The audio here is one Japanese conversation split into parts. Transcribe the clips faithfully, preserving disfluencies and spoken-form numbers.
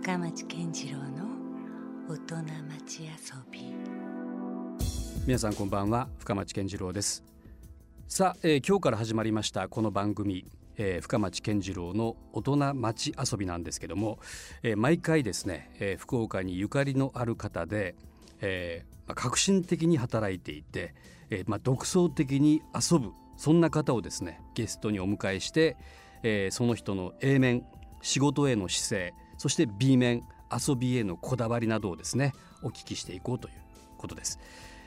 深町健次郎の大人町遊び。皆さんこんばんは、深町健次郎です。さあ、えー、今日から始まりましたこの番組、えー、深町健次郎の大人町遊びなんですけども、えー、毎回ですね、えー、福岡にゆかりのある方で、えーまあ、革新的に働いていて、えーまあ、独創的に遊ぶ、そんな方をですねゲストにお迎えして、えー、その人の A 面、仕事への姿勢、そして B 面、遊びへのこだわりなどをですねお聞きしていこうということです。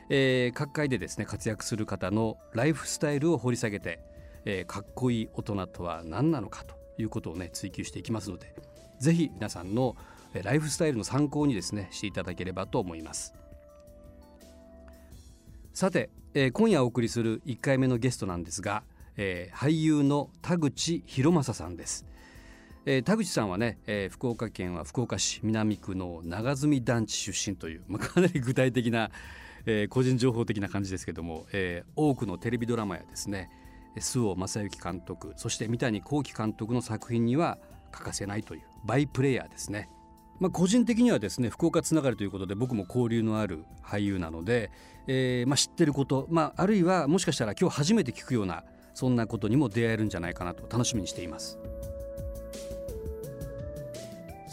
えー、各界でですね活躍する方のライフスタイルを掘り下げて、えー、かっこいい大人とは何なのかということをね追求していきますので、ぜひ皆さんのライフスタイルの参考にですねしていただければと思います。さて、えー、今夜お送りするいっかいめのゲストなんですが、えー、俳優の田口博正さんです。えー、田口さんはね、えー、福岡県は福岡市南区の長住団地出身という、まあ、かなり具体的な、えー、個人情報的な感じですけども、えー、多くのテレビドラマやですね周防正行監督、そして三谷幸喜監督の作品には欠かせないというバイプレイヤーですね。まあ、個人的にはですね福岡つながりということで僕も交流のある俳優なので、えーまあ、知ってること、まあ、あるいはもしかしたら今日初めて聞くようなそんなことにも出会えるんじゃないかなと楽しみにしています。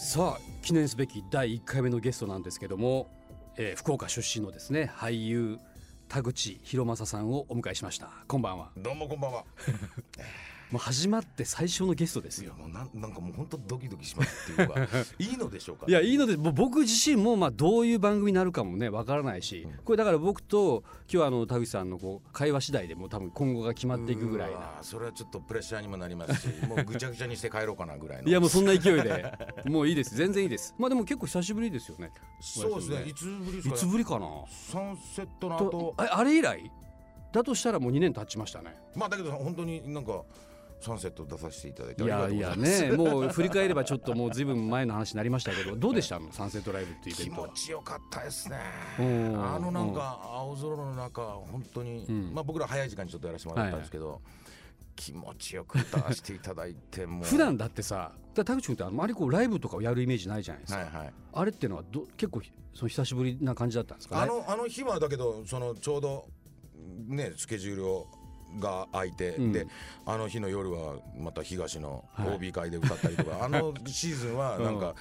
さあ、記念すべきだいいっかいめのゲストなんですけども、えー、福岡出身のですね俳優田口博正さんをお迎えしました。こんばんは。どうもこんばんは。もう始まって最初のゲストですよ。いやもう な, なんかもう本当ドキドキしますっていうかいいのでしょうか、ね、いやいいので、僕自身もまあどういう番組になるかもねわからないし、うん、これだから僕と今日あの田口さんのこう会話次第でもう多分今後が決まっていくぐらいな。それはちょっとプレッシャーにもなりますしもうぐちゃぐちゃにして帰ろうかなぐらいのいやもうそんな勢いでもういいです、全然いいです。まあでも結構久しぶりですよね。そうですね、いつぶりですか、ね、いつぶりかな。サンセットの後 あ, あれ以来だとしたらもうにねん経ちましたね。まあだけど本当になんかサンセット出させていただいて、いやいやね、もう振り返ればちょっともうずいぶん前の話になりましたけど、どうでしたのサンセットライブっていうイベントは。気持ちよかったですね。あのなんか青空の中本当に、うん、まあ僕ら早い時間にちょっとやらせてもらったんですけど、はいはい、気持ちよく歌わせていただいても普段だってさ、だ田口君ってあんまりこうライブとかをやるイメージないじゃないですか、はいはい、あれっていうのはど結構その久しぶりな感じだったんですかね。あの、あの日はだけどそのちょうどねスケジュールをが空いて、うん、であの日の夜はまた東の オービー 会で歌ったりとか、はい、あのシーズンはなんか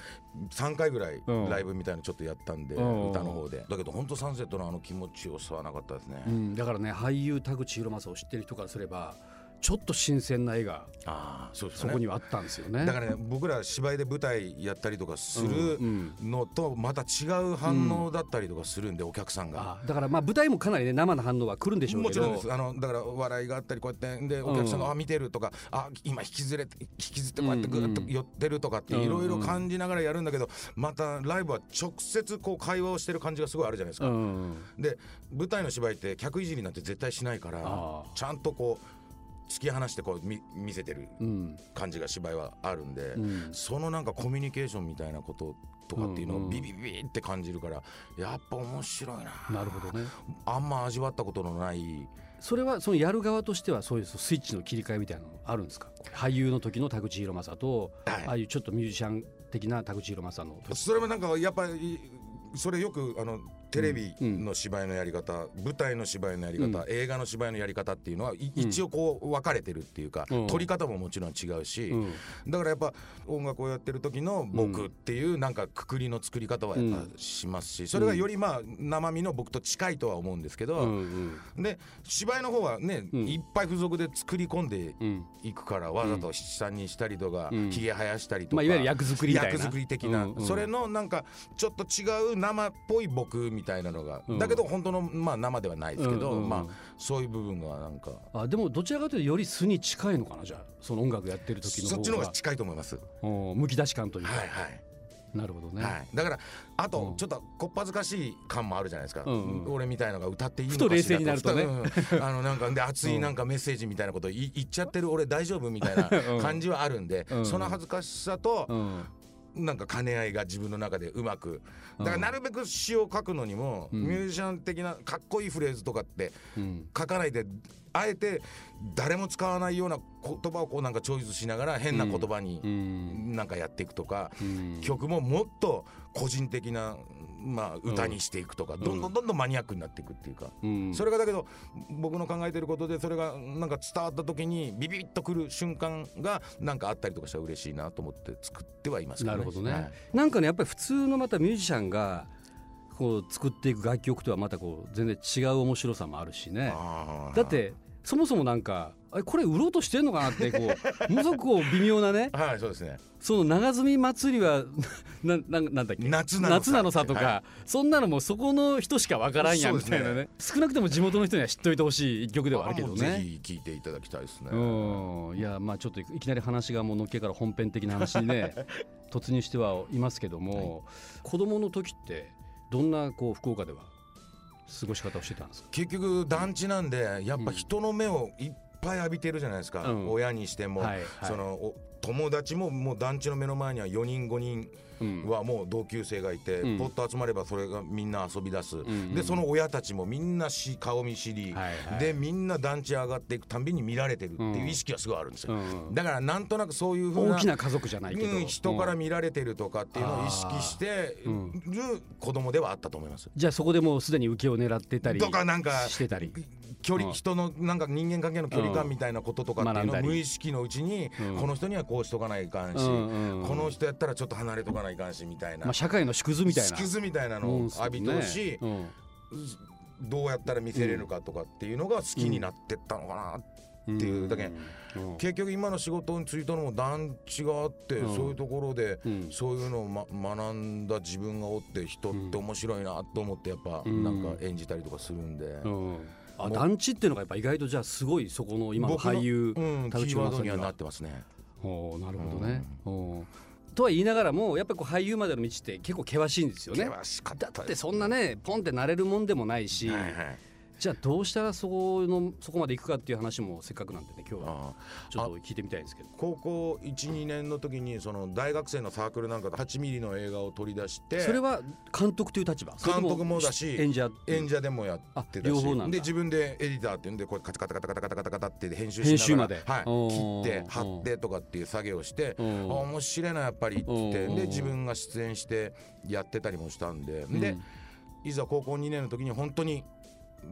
さんかいぐらいライブみたいなのちょっとやったんで、うん、歌の方でだけど本当サンセットのあの気持ちよさはなかったですね、うん、だからね俳優田口博正を知ってる人からすればちょっと新鮮な絵があ そ, うです、ね、そこにはあったんですよね。だからね僕ら芝居で舞台やったりとかするのとまた違う反応だったりとかするんで、うん、お客さんがあだからまあ舞台もかなりね生の反応は来るんでしょうけど、もちろんです。あのだから笑いがあったりこうやってでお客さんが、うん、あ見てるとかあ今引きずれて引きずってこうやってグッと寄ってるとかっていろいろ感じながらやるんだけど、またライブは直接こう会話をしてる感じがすごいあるじゃないですか、うん、で舞台の芝居って客いじりなんて絶対しないからちゃんとこう突き放してこう見せてる感じが芝居はあるんで、うん、そのなんかコミュニケーションみたいなこととかっていうのをビビビって感じるから、やっぱ面白いな。なるほどね。あんま味わったことのない。それはそのやる側としてはそういうスイッチの切り替えみたいなのあるんですか。俳優の時の田口博正と、はい、ああいうちょっとミュージシャン的な田口博正の時。それはなんかやっぱりそれよくあのテレビの芝居のやり方、うん、舞台の芝居のやり方、うん、映画の芝居のやり方っていうのは、うん、一応こう分かれてるっていうか、うん、撮り方ももちろん違うし、うん、だからやっぱ音楽をやってる時の僕っていうなんかくくりの作り方はやっぱしますし、それがよりまあ生身の僕と近いとは思うんですけど、うんうん、で芝居の方はね、うん、いっぱい付属で作り込んでいくから、うん、わざと七三にしたりとか、うん、ひげ生やしたりとか、まあ、いわゆる役作りみたいな役作り的な、うんうん、それのなんかちょっと違う生っぽい僕みたいなのが、うん、だけど本当の、まあ、生ではないですけど、うんうんうん、まあ、そういう部分がなんかあでもどちらかというとより素に近いのかな。じゃあその音楽やってる時の方がそっちの方が近いと思います。むき出し感というか、はいはい、なるほどね、はい、だからあとちょっとこっぱずかしい感もあるじゃないですか、うんうん、俺みたいのが歌っていいのかしらふと冷静になるとね、うん、あのなんかで熱いなんかメッセージみたいなこと言っちゃってる俺大丈夫みたいな感じはあるんで、うん、その恥ずかしさと、うんなんか兼ね合いが自分の中でうまく、だからなるべく詩を書くのにも、うん、ミュージシャン的なかっこいいフレーズとかって書かないで、うん、あえて誰も使わないような言葉をこうなんかチョイスしながら変な言葉になんかやっていくとか、うん、曲ももっと個人的な、まあ、歌にしていくとか、うん、どんどんどんどんマニアックになっていくっていうか、うん、それがだけど僕の考えてることでそれがなんか伝わった時にビビッとくる瞬間がなんかあったりとかしたら嬉しいなと思って作ってはいますけどね。なるほどね、はい、なんかねやっぱり普通のまたミュージシャンがこう作っていく楽曲とはまたこう全然違う面白さもあるしね。だってそもそもなんかこれ売ろうとしてんのかなってこうものすごくこう微妙なね、はい、そうですね。その長住祭りはなななんだっけ夏なの さ, 夏なのさとか、はい、そんなのもそこの人しかわからんやみたいな ね, ね少なくとも地元の人には知っといてほしい一曲ではあるけどね。ぜひ聴いていただきたいですね。うんいやまあちょっといきなり話がもうのっけから本編的な話にね突入してはいますけども、はい、子供の時ってどんなこう福岡では過ごし方をしてたんですか？結局団地なんでやっぱ人の目をいっぱい浴びてるじゃないですか、うん、親にしても、はいはい、その友達ももう団地の目の前にはよにんごにんはもう同級生がいて、うん、ポッと集まればそれがみんな遊び出す、うんうん、でその親たちもみんなし顔見知り、はいはい、でみんな団地上がっていくたんびに見られてるっていう意識はすごいあるんですよ、うん、だからなんとなくそういう風な大きな家族じゃないけど、うん、人から見られてるとかっていうのを意識してる子供ではあったと思います、うん、じゃあそこでもうすでに受けを狙ってたりとかなんかしてたり距離、うん、人のなんか人間関係の距離感みたいなこととかっていうのを無意識のうちに、うん、この人にはこうしとかないかんし、うんうんうん、この人やったらちょっと離れとかないかんしみたいな、まあ、社会の縮図みたいな縮図みたいなのを浴び通し、うんねうん、どうやったら見せれるかとかっていうのが好きになってったのかなっていう、うん、だけ、うん、結局今の仕事に就いたのも団地があって、うん、そういうところで、うん、そういうのを、ま、学んだ自分がおって人って面白いなと思ってやっぱ、うん、なんか演じたりとかするんで、うんうんあ団地っていうのがやっぱ意外とじゃあすごいそこの今の俳優田口真にはなってますね。おなるほどね、うん、とは言いながらもやっぱり俳優までの道って結構険しいんですよね。険しかっただってそんなねポンってなれるもんでもないし、はいはい、じゃあどうしたらそこのそこまで行くかっていう話もせっかくなんでね今日はちょっと聞いてみたいんですけど、高校 いち,に 年の時にその大学生のサークルなんかではちミリの映画を取り出して、それは監督という立場監督もだし演者演者でもやってたし、で自分でエディターっていうんでこうカタカタカタカタカタカタカタって編集しながら、はい、切って貼ってとかっていう作業をして、あ面白いなやっぱりって言って、で自分が出演してやってたりもしたんで、でいざ高校にねんの時に本当に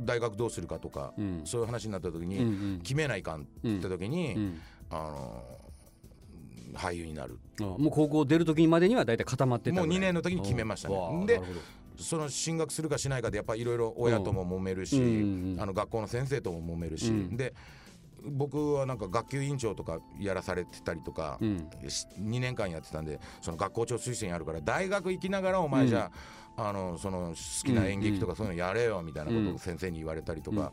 大学どうするかとか、うん、そういう話になった時に、うんうん、決めないかんって言った時に、うんうん、あの俳優になる、ああもう高校出る時までには大体固まってたもうにねんの時に決めましたね。でその進学するかしないかでやっぱりいろいろ親とも揉めるし、あの学校の先生とも揉めるし、うん、で僕はなんか学級委員長とかやらされてたりとか、うん、にねんかんやってたんでその学校長推薦やるから大学行きながらお前じゃあ、うん、あのその好きな演劇とかそういうのやれよみたいなことを先生に言われたりとか、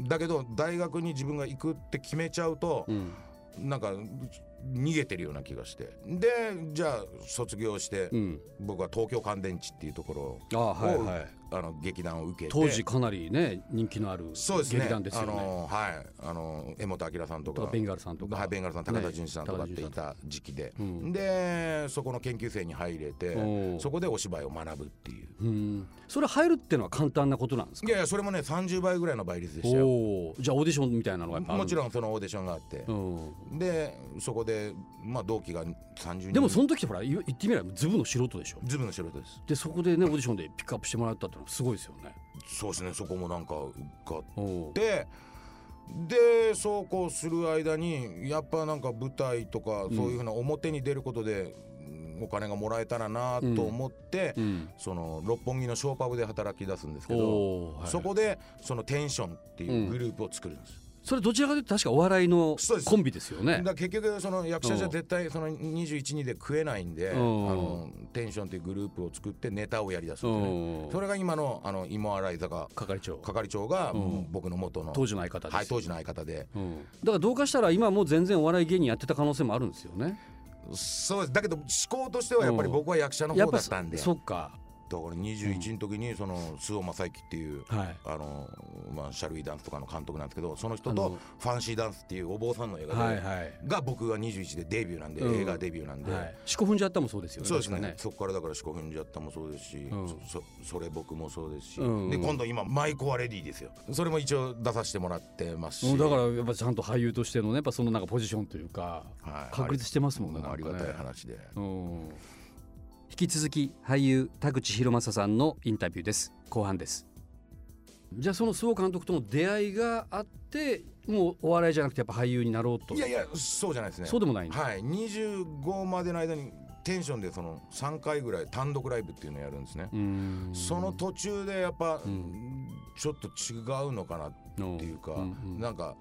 うん、だけど大学に自分が行くって決めちゃうと、うん、なんか逃げてるような気がして、でじゃあ卒業して、うん、僕は東京乾電池っていうところをあ、はいはい、あの劇団を受けて、当時かなりね人気のある劇団ですよね。江本明さんとかベンガルさんとか、はい、ベンガルさん高田純次さんとかっていた時期で、うん、でそこの研究生に入れて、うん、そこでお芝居を学ぶっていう、うん、それ入るってのは簡単なことなんですか？いやいやそれもねさんじゅうばいぐらいの倍率でしたよ。おじゃあオーディションみたいなのがやっぱある？もちろんそのオーディションがあって、うん、でそこででまあ、同期がさんじゅうにんでもその時ってほら言ってみればズブの素人でしょ。ズブの素人です。でそこでねオーディションでピックアップしてもらったってのはすごいですよね。そうですね。そこもなんか受かってでそうこうする間にやっぱなんか舞台とかそういうふうな表に出ることで、うん、お金がもらえたらなと思って、うんうん、その六本木のショーパブで働き出すんですけど、はい、そこでそのテンションっていうグループを作るんです、うん。それどちらかというと確かお笑いのコンビですよね。だ結局その役者じゃ絶対そのにじゅういちにんで食えないんで、あのテンションというグループを作ってネタをやりだすんで、ね、それが今のあの芋洗い坂係長係長が僕の元の当時の相方です、はい、当時の相方で、うん、だからどうかしたら今もう全然お笑い芸人やってた可能性もあるんですよね。そうです。だけど思考としてはやっぱり僕は役者の方だったんで、やっぱそっかだからにじゅういちの時にその周防正行っていう、はい、あのまあシャルウィダンスとかの監督なんですけど、その人とファンシーダンスっていうお坊さんの映画で、はいはい、が僕がにじゅういちでデビューなんで、うん、映画デビューなんで、はい、四股踏んじゃったもそうですよね。そうですね。そこからだから四股踏んじゃったもそうですし、うん、そ, そ, それ僕もそうですし、うん、で今度今マイコアレディですよ。それも一応出させてもらってますし、うん、だからやっぱちゃんと俳優としてのねやっぱそのなんかポジションというか、はい、確立してますもんね。ありがたい話で、うん、引き続き俳優田口博正さんのインタビューです。後半です。じゃあその周防監督との出会いがあって、もうお笑いじゃなくてやっぱ俳優になろうと。いやいやそうじゃないですね。そうでもないんです、はい、にじゅうごまでの間にテンションでそのさんかいぐらい単独ライブっていうのをやるんですね。その途中でやっぱ、うん、ちょっと違うのかなっていうか、うんうん、なんか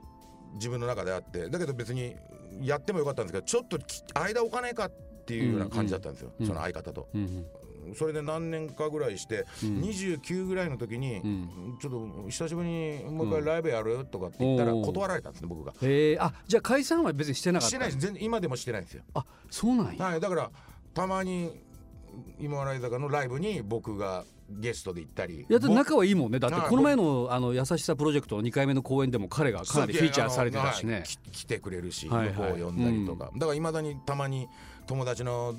自分の中であって、だけど別にやってもよかったんですけど、ちょっと間置かねえかっていうような感じだったんですよ、うんうん、その相方と、うんうん、それで何年かぐらいして、うん、にじゅうきゅうぐらいの時に、うん、ちょっと久しぶりにもう一回ライブやるよとかって言ったら断られたんですね、僕が。へえ。あ、じゃあ解散は別にしてなかった。してないです。全然今でもしてないんですよ。あ、そうなんや、はい、だからたまに今笑い坂のライブに僕がゲストで行ったり。いや仲はいいもんね。だってこの前 の, あの優しさプロジェクトのにかいめの公演でも彼がかなりフィーチャーされてたしね、はい、来てくれるし、はいはい、呼んだりとか、うん、だからいまだにたまに友達の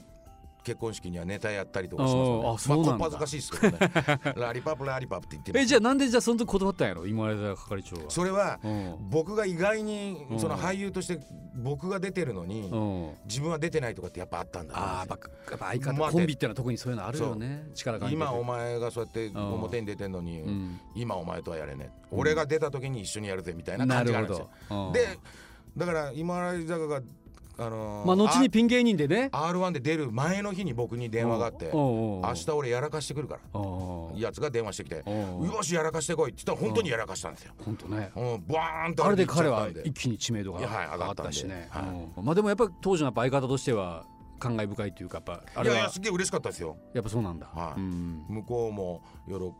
結婚式にはネタやったりとかしますので、まあこっ恥ずかしいですけどねラリパップラリパップって言ってます。え、じゃあなんでじゃあその時断ったんやろ今枝係長は。それは、うん、僕が意外にその俳優として僕が出てるのに、うん、自分は出てないとかってやっぱあったんだ、ね、あやっぱ相方、まあ、コンビってのは特にそういうのあるよね。力が今お前がそうやって表に出てんのに、うん、今お前とはやれね、うん、俺が出た時に一緒にやるぜみたいな感じがあるんですよ、うん、でだから今枝坂があのーまあ、後にピン芸人でね アールワン で出る前の日に僕に電話があって、明日俺やらかしてくるからやつが電話してきて、よしやらかしてこいって言ったら本当にやらかしたんですよ。本当ね、うん、バーンとあれで彼は一気に知名度が上がったしね、はいはい、まあでもやっぱり当時のやっぱ相方としては感慨深いというか、やっぱあれは。いやいやすげえ嬉しかったですよ。やっぱそうなんだ、はい、うん向こうも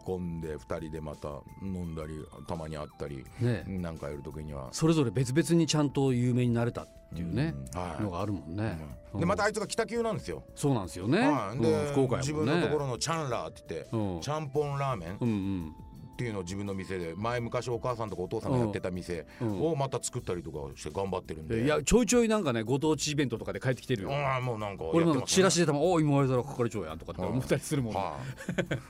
喜んでふたりでまた飲んだりたまに会ったり、ね、なんかやる時にはそれぞれ別々にちゃんと有名になれたっていうね、うんはい、のがあるもんね、うん、でまたあいつが北急なんですよ。そうなんですよね、はい、で、うん、福岡やもんね。自分のところのチャンラーって言って、うん、ちゃんぽんラーメン、うんうんっていうのを自分の店で前昔お母さんとかお父さんがやってた店をまた作ったりとかして頑張ってるんで、うん、いやちょいちょいなんかねご当地イベントとかで帰ってきてるよ、うん、もうなんかやってますね。俺もチラシでたまおー今笑い坂係長やんとかって思ったりするもんね、は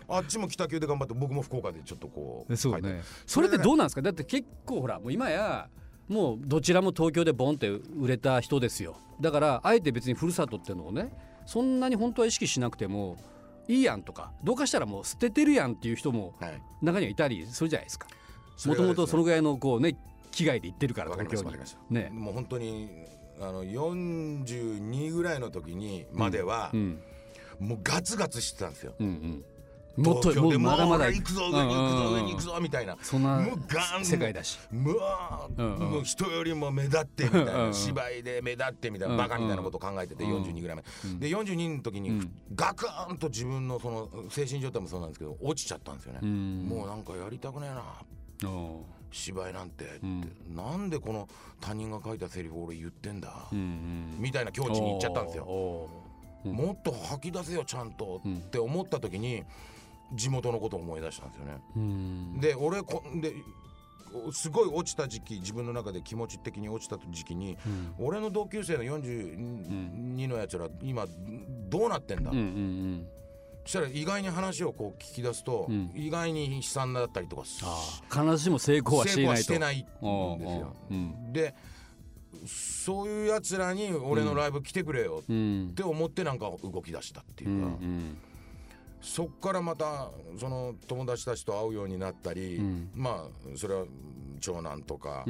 あ、あっちも北急で頑張って僕も福岡でちょっとこうそうね。それってどうなんですか。だって結構ほらもう今やもうどちらも東京でボンって売れた人ですよ。だからあえて別にふるさとっていうのをねそんなに本当は意識しなくてもいいやんとか、どうかしたらもう捨ててるやんっていう人も中にはいたりするじゃないですか。もともとそのぐらいのこうね危害で行ってるから東京に。わかりました、わかりました、ね、もう本当にあのよんじゅうにぐらいの時にまでは、うんうん、もうガツガツしてたんですよ、うんうんもっともうまだまだ行くぞ上に行くぞ上に行くぞみたいな、そんな世界だし、もう人よりも目立ってみたいな芝居で目立ってみたいなバカみたいなことを考えててよんじゅうにぐらいまででよんじゅうにの時にガクーンと自分のその精神状態もそうなんですけど落ちちゃったんですよね。もうなんかやりたくねえな芝居なんてって、うん、なんでこの他人が書いたセリフ俺言ってんだみたいな境地に行っちゃったんですよ。もっと吐き出せよちゃんとって思った時に地元のことを思い出したんですよね。うんで俺こですごい落ちた時期自分の中で気持ち的に落ちた時期に、うん、俺の同級生のよんじゅうにのやつら今どうなってんだ、うんうんうん、そしたら意外に話をこう聞き出すと、うん、意外に悲惨だったりとか必ずしも成功はしていないと成功はしてないんですよ、うん、でそういうやつらに俺のライブ来てくれよって思ってなんか動き出したっていうか、うんうんうんそっからまたその友達たちと会うようになったり、うん、まあそれは長男とか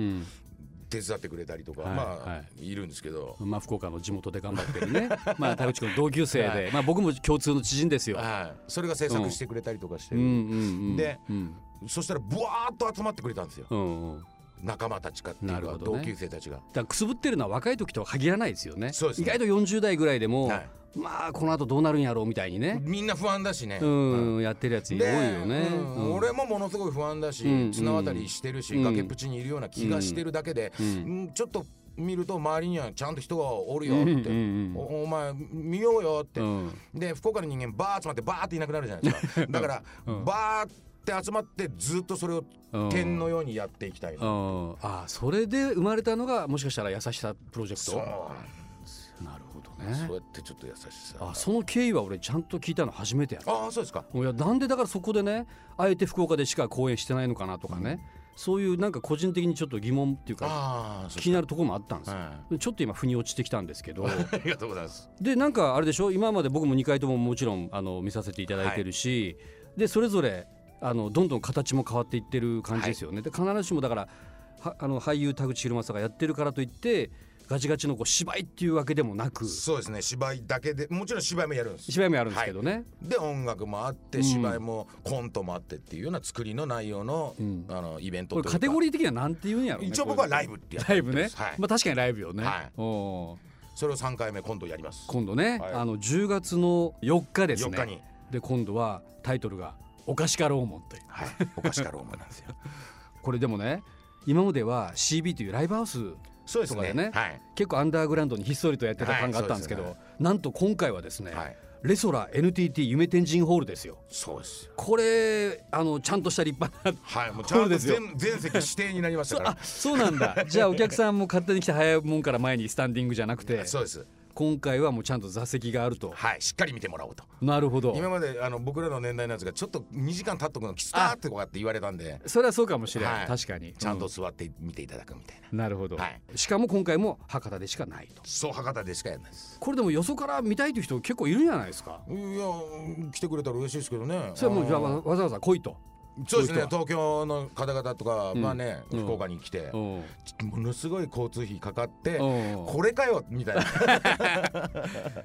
手伝ってくれたりとか、うん、まあ、はい、いるんですけど、まあ、福岡の地元で頑張ってるねまあ田口君の同級生で、はいまあ、僕も共通の知人ですよ、はい、それが制作してくれたりとかして、うん、で、うん、そしたらブワーッと集まってくれたんですよ、うんうん仲間たちかっていうか、ね、同級生たちがだからくすぶってるのは若い時とは限らないですよ ね, そうですね。意外とよんじゅう代ぐらいでも、はい、まあこの後どうなるんやろうみたいにねみんな不安だしねうん、はい、やってるやつ多いよね、うんうん、俺もものすごい不安だし綱渡りしてるし、うん、崖っぷちにいるような気がしてるだけで、うんうん、ちょっと見ると周りにはちゃんと人がおるよって、うんうんうん、お, お前見ようよって、うん、で福岡の人間バー集まってバーっていなくなるじゃないですかだから、うん、バーって集まってずっとそれを点のようにやっていきたい、うんうん、あそれで生まれたのがもしかしたら優しさプロジェクト。そうなるほどね。そうやってちょっと優しさ。あその経緯は俺ちゃんと聞いたの初めてや。あそうですか。いやなんでだからそこでねあえて福岡でしか公演してないのかなとかね、うんそういうなんか個人的にちょっと疑問っていうか気になるところもあったんですよ、はい、ちょっと今腑に落ちてきたんですけどありがとうございます。でなんかあれでしょ今まで僕もにかいとももちろんあの見させていただいてるし、はい、でそれぞれあのどんどん形も変わっていってる感じですよね、はい、で必ずしもだからあの俳優田口博正がやってるからといってガチガチのこう芝居っていうわけでもなく。そうですね芝居だけでもちろん芝居もやるんです。芝居もやるんですけどね、はい、で音楽もあって芝居もコントもあってっていうような作りの内容の、うん、あのイベントというか。これカテゴリー的にはなんて言うんやろうね。一応僕はライブってやってるんです。ライブね、はいまあ、確かにライブよね、はい、おそれをさんかいめ今度やります。今度ね、はい、あのじゅうがつのよっかですね。よっかにで今度はタイトルがおかしかろうもんという、はい、おかしかろうもんなんですよこれでもね今までは シービー というライブハウスそうですねとかでね、はい、結構アンダーグラウンドにひっそりとやってた感があったんですけど、はいすね、なんと今回はですね、はい、レソラ エヌティーティー 夢天神ホールですよ。そうですよこれあのちゃんとした立派な、はい、もうちゃんとホールですよ。 全, 全席指定になりましたからそ, あそうなんだじゃあお客さんも勝手に来て早いもんから前にスタンディングじゃなくてそうです今回はもうちゃんと座席があると、はい、しっかり見てもらおうと。なるほど。今まであの僕らの年代のやつがちょっとにじかん経っとくのきつだってこうやって言われたんでそれはそうかもしれない、はい、確かにちゃんと座って見ていただくみたいな、うん、なるほど、はい、しかも今回も博多でしかないと。そう博多でしかやらないです。これでもよそから見たいという人結構いるんじゃないですか。いや来てくれたら嬉しいですけどね。それはもうじゃあわざわざ来いと。そうですね東京の方々とか、うん、まあね福岡に来てものすごい交通費かかってこれかよみたいな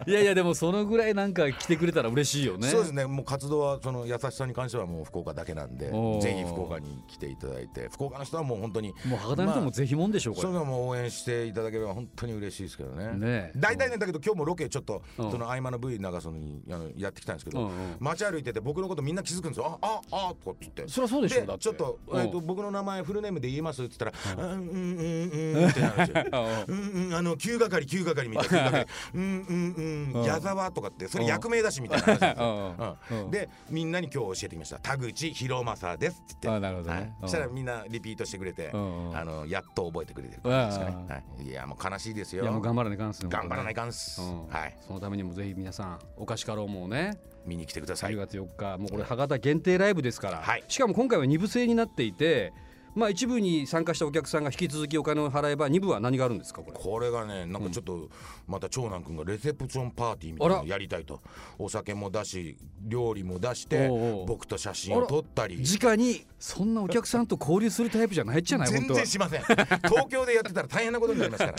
いやいやでもそのぐらいなんか来てくれたら嬉しいよね。そうですねもう活動はその優しさに関してはもう福岡だけなんでぜひ福岡に来ていただいて福岡の人はもう本当にもう博多の人もぜひもんでしょうか、まあ、そういうのも応援していただければ本当に嬉しいですけどね。大体 ね, ねだけど今日もロケちょっとその合間の V 流すのにやってきたんですけど街歩いてて僕のことみんな気づくんですよ。ああああとかって言ってそりゃそうでしょ。でだってちょっと、えー、と僕の名前フルネームで言いますって言ったら、うん、うんうんうんってなるんですようんうんあの急係急係みたいな係うんうんうん矢沢とかってそれ役名だしみたいな話ですよ、うん、でみんなに今日教えてきました田口博正ですって言って。あなるほど、ねはい、そしたらみんなリピートしてくれてあのやっと覚えてくれてる感じですかね、はい、いやもう悲しいですよ。いやもう頑張らないかんす、ね、頑張らないかんす、うんはい、そのためにもぜひ皆さんお菓子かろうもうね見に来てください。じゅうがつよっかもうこれ博多限定ライブですから、はい、しかも今回はに部制になっていて、まあ、いち部に参加したお客さんが引き続きお金を払えばに部は何があるんですか。これこれがねなんかちょっとまた長男くんがレセプションパーティーみたいなのやりたいと。お酒も出し料理も出して僕と写真を撮ったり直にそんなお客さんと交流するタイプじゃないじゃない本当は全然しません東京でやってたら大変なことになりますか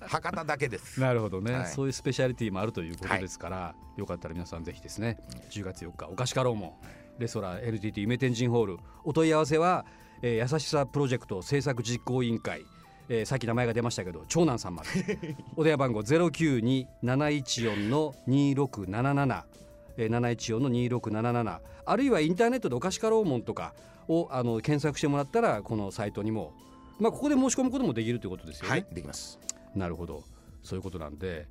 ら博多だけです。なるほどね、はい、そういうスペシャリティもあるということですから、はい、よかったら皆さんぜひですねじゅうがつよっかお菓子かろうもレソラ エルティーティー 夢天神ホールお問い合わせは、えー、やさしさプロジェクト制作実行委員会、えー、さっき名前が出ましたけど長男さんまでお電話番号 ゼロきゅうに なないちよん の にろくなななな ななひゃくじゅうよん の にろくななな あるいはインターネットでお菓子かろうもんとかをあの検索してもらったらこのサイトにも、まあ、ここで申し込むこともできるということですよね。はいできます。なるほどそういうことなんで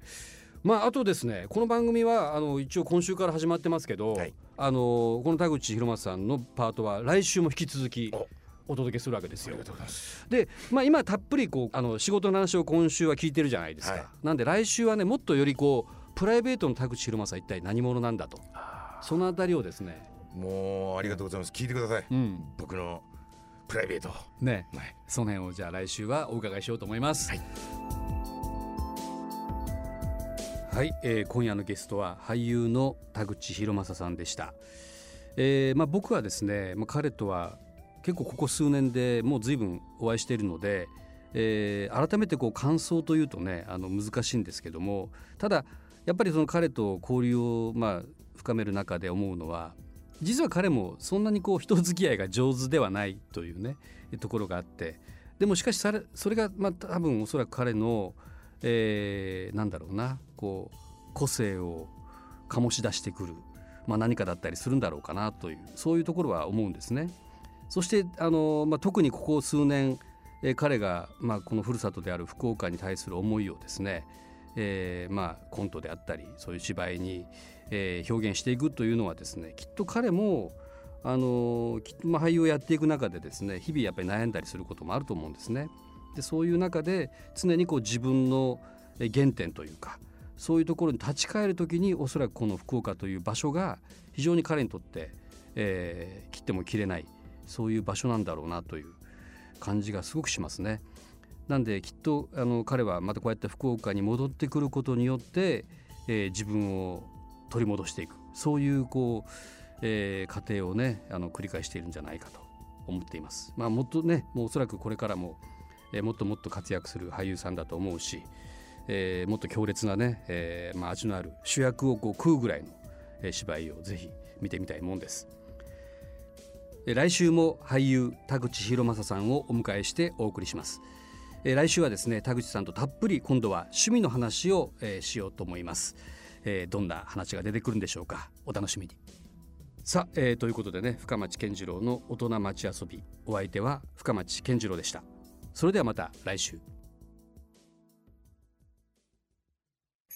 まあ、あとですねこの番組はあの一応今週から始まってますけど、はい、あのこの田口博正さんのパートは来週も引き続きお届けするわけですよ。ありがとうございます。で、まあ、今たっぷりこうあの仕事の話を今週は聞いてるじゃないですか、はい、なんで来週はねもっとよりこうプライベートの田口博正一体何者なんだとそのあたりをですねもうありがとうございます聞いてください、うん、僕のプライベートね、はい、その辺をじゃあ来週はお伺いしようと思います。はいはい、えー、今夜のゲストは俳優の田口博正さんでした、えーまあ、僕はですね、まあ、彼とは結構ここ数年でもう随分お会いしているので、えー、改めてこう感想というとねあの難しいんですけどもただやっぱりその彼と交流をまあ深める中で思うのは実は彼もそんなにこう人付き合いが上手ではないというねところがあってでもしかしそれ、それがまあ多分おそらく彼のえー、なんだろうなこう個性を醸し出してくる、まあ、何かだったりするんだろうかなというそういうところは思うんですね。そしてあの、まあ、特にここ数年、えー、彼が、まあ、このふるさとである福岡に対する思いをですね、えーまあ、コントであったりそういう芝居に、えー、表現していくというのはですね、きっと彼もあのー、きっとまあ俳優をやっていく中でですね、日々やっぱり悩んだりすることもあると思うんですね。でそういう中で常にこう自分の原点というかそういうところに立ち返るときに、おそらくこの福岡という場所が非常に彼にとって、えー、切っても切れないそういう場所なんだろうなという感じがすごくしますね。なんできっとあの彼はまたこうやって福岡に戻ってくることによって、えー、自分を取り戻していく、そういうこう、えー、過程をねあの繰り返しているんじゃないかと思っています。まあ、もっとねもうおそらくこれからも、えー、もっともっと活躍する俳優さんだと思うし、えー、もっと強烈なね、えーまあ、味のある主役をこう食うぐらいの、えー、芝居をぜひ見てみたいもんです。えー、来週も俳優田口博正さんをお迎えしてお送りします。えー、来週はですね田口さんとたっぷり今度は趣味の話を、えー、しようと思います。えー、どんな話が出てくるんでしょうか、お楽しみに。さあ、えー、ということでね、深町健次郎の大人町遊び、お相手は深町健次郎でした。それではまた来週。